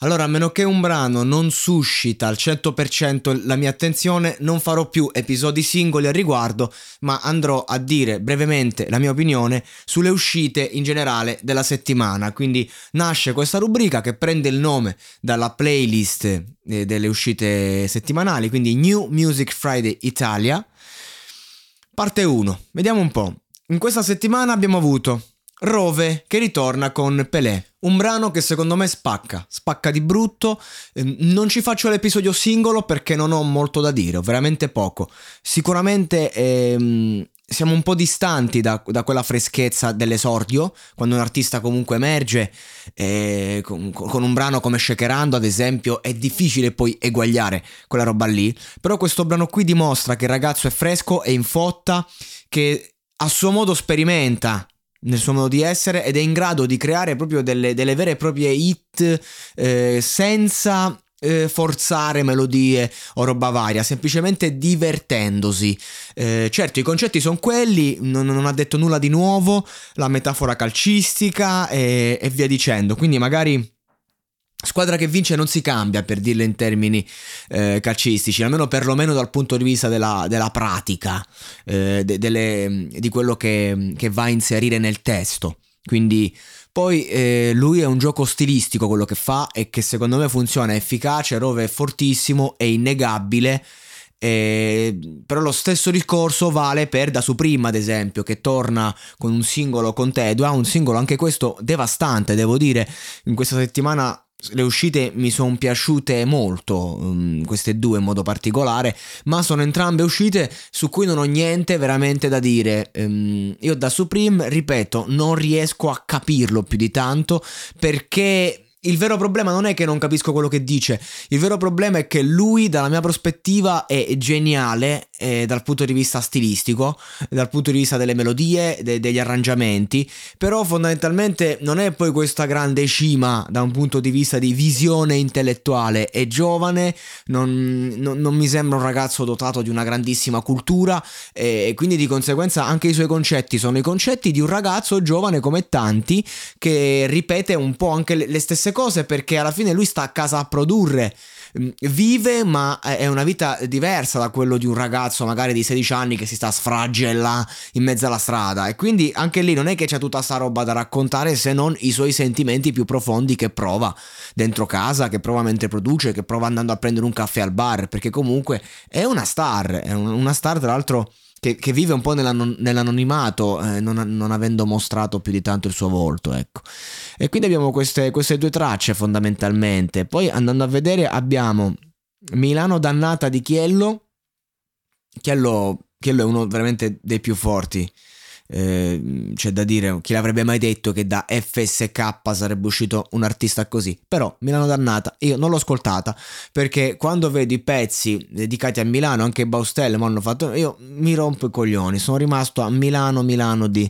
Allora, a meno che un brano non suscita al 100% la mia attenzione, non farò più episodi singoli al riguardo, ma andrò a dire brevemente la mia opinione sulle uscite in generale della settimana. Quindi nasce questa rubrica che prende il nome dalla playlist delle uscite settimanali, quindi New Music Friday Italia. Parte 1. Vediamo un po'. In questa settimana abbiamo avuto Rove che ritorna con Pelé, un brano che secondo me spacca di brutto. Non ci faccio l'episodio singolo perché non ho molto da dire, ho veramente poco. Sicuramente siamo un po' distanti da quella freschezza dell'esordio, quando un artista comunque emerge con un brano come Shakerando, ad esempio, è difficile poi eguagliare quella roba lì. Però questo brano qui dimostra che il ragazzo è fresco, è in fotta, che a suo modo sperimenta nel suo modo di essere ed è in grado di creare proprio delle vere e proprie hit senza forzare melodie o roba varia, semplicemente divertendosi. Certo, i concetti sono quelli, non ha detto nulla di nuovo, la metafora calcistica e via dicendo, quindi magari squadra che vince non si cambia, per dirla in termini calcistici, almeno perlomeno dal punto di vista della pratica, di quello che va a inserire nel testo. Quindi poi lui è un gioco stilistico quello che fa e che secondo me funziona, è efficace. Rove è fortissimo, è innegabile. Però lo stesso discorso vale per ThaSup, ad esempio, che torna con un singolo con Tedua, un singolo anche questo devastante, devo dire. In questa settimana le uscite mi sono piaciute molto, queste due in modo particolare, ma sono entrambe uscite su cui non ho niente veramente da dire. Io ThaSup, ripeto, non riesco a capirlo più di tanto, perché il vero problema non è che non capisco quello che dice, il vero problema è che lui, dalla mia prospettiva, è geniale dal punto di vista stilistico, dal punto di vista delle melodie, degli arrangiamenti, però fondamentalmente non è poi questa grande cima da un punto di vista di visione intellettuale. È giovane, non mi sembra un ragazzo dotato di una grandissima cultura e quindi di conseguenza anche i suoi concetti sono i concetti di un ragazzo giovane come tanti, che ripete un po' anche le stesse cose, perché alla fine lui sta a casa a produrre, vive, ma è una vita diversa da quello di un ragazzo magari di 16 anni che si sta a sfragellare in mezzo alla strada, e quindi anche lì non è che c'è tutta sta roba da raccontare, se non i suoi sentimenti più profondi che prova dentro casa, che prova mentre produce, che prova andando a prendere un caffè al bar, perché comunque è una star, tra l'altro che vive un po' nell'anonimato, non avendo mostrato più di tanto il suo volto, ecco. E quindi abbiamo queste due tracce fondamentalmente. Poi, andando a vedere, abbiamo Milano Dannata di Chiello. Chiello è uno veramente dei più forti C'è da dire, chi l'avrebbe mai detto che da FSK sarebbe uscito un artista così. Però Milano dannata io non l'ho ascoltata, perché quando vedo i pezzi dedicati a Milano, anche Baustelle m'hanno fatto, io mi rompo i coglioni, sono rimasto a Milano di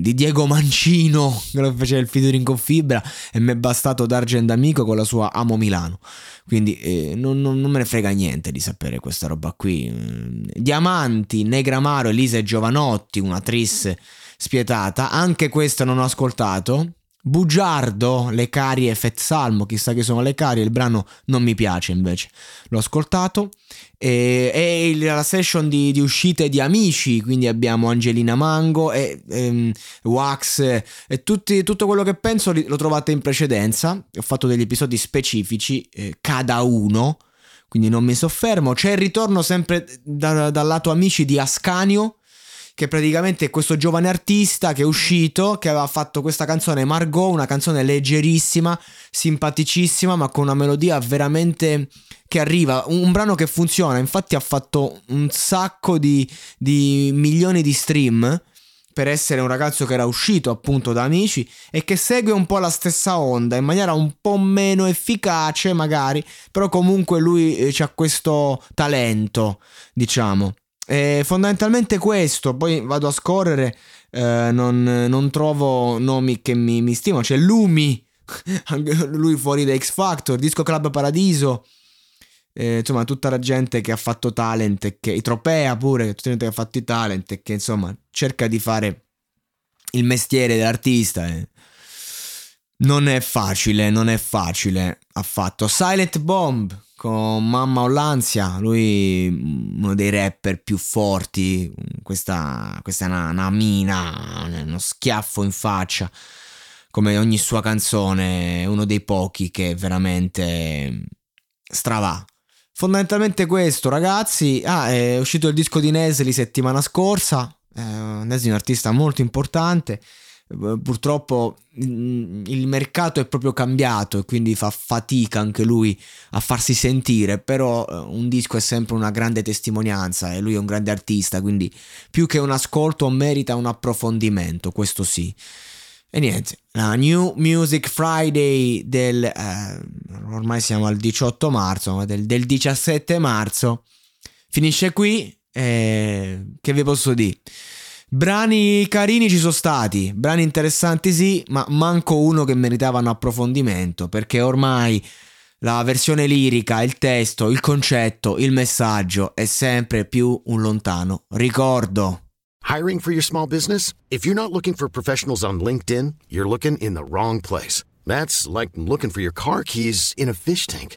Diego Mancino, che lo faceva il featuring con Fibra, e mi è bastato Dargen D'Amico con la sua Amo Milano. Quindi non me ne frega niente di sapere questa roba qui. Diamanti, Negramaro, Elisa e Giovanotti, una tris spietata, anche questo non ho ascoltato. Bugiardo, Le Carie, Fezzalmo, chissà che sono le carie, il brano non mi piace invece, l'ho ascoltato. E la session di uscite di Amici, quindi abbiamo Angelina Mango e Wax e tutto quello che penso lo trovate in precedenza, ho fatto degli episodi specifici cada uno, quindi non mi soffermo. C'è il ritorno sempre dal lato Amici di Ascanio, che praticamente è questo giovane artista che è uscito, che aveva fatto questa canzone Margot, una canzone leggerissima, simpaticissima, ma con una melodia veramente che arriva, un brano che funziona. Infatti ha fatto un sacco di milioni di stream, per essere un ragazzo che era uscito appunto da Amici e che segue un po' la stessa onda, in maniera un po' meno efficace magari, però comunque lui c'ha questo talento, diciamo. Fondamentalmente questo, poi vado a scorrere, non trovo nomi che mi stimano. C'è Lumi, anche lui fuori da X Factor, Disco Club Paradiso, insomma tutta la gente che ha fatto talent e che i Tropea pure, tutta la gente che ha fatto i talent e che insomma cerca di fare il mestiere dell'artista. Non è facile affatto. Silent Bomb con Mamma o l'ansia, lui uno dei rapper più forti, questa è una mina, uno schiaffo in faccia come ogni sua canzone, uno dei pochi che veramente stravà. Fondamentalmente questo, ragazzi. È uscito il disco di Nesli settimana scorsa, Nesli è un artista molto importante. Purtroppo il mercato è proprio cambiato e quindi fa fatica anche lui a farsi sentire, però un disco è sempre una grande testimonianza e lui è un grande artista, quindi più che un ascolto merita un approfondimento, questo sì. E niente, la New Music Friday ormai siamo al 18 marzo, ma del 17 marzo finisce qui. Che vi posso dire? Brani carini ci sono stati, brani interessanti sì, ma manco uno che meritava un approfondimento, perché ormai la versione lirica, il testo, il concetto, il messaggio è sempre più un lontano ricordo. Hiring for your small business? If you're not looking for professionals on LinkedIn, you're looking in the wrong place. That's like looking for your car keys in a fish tank.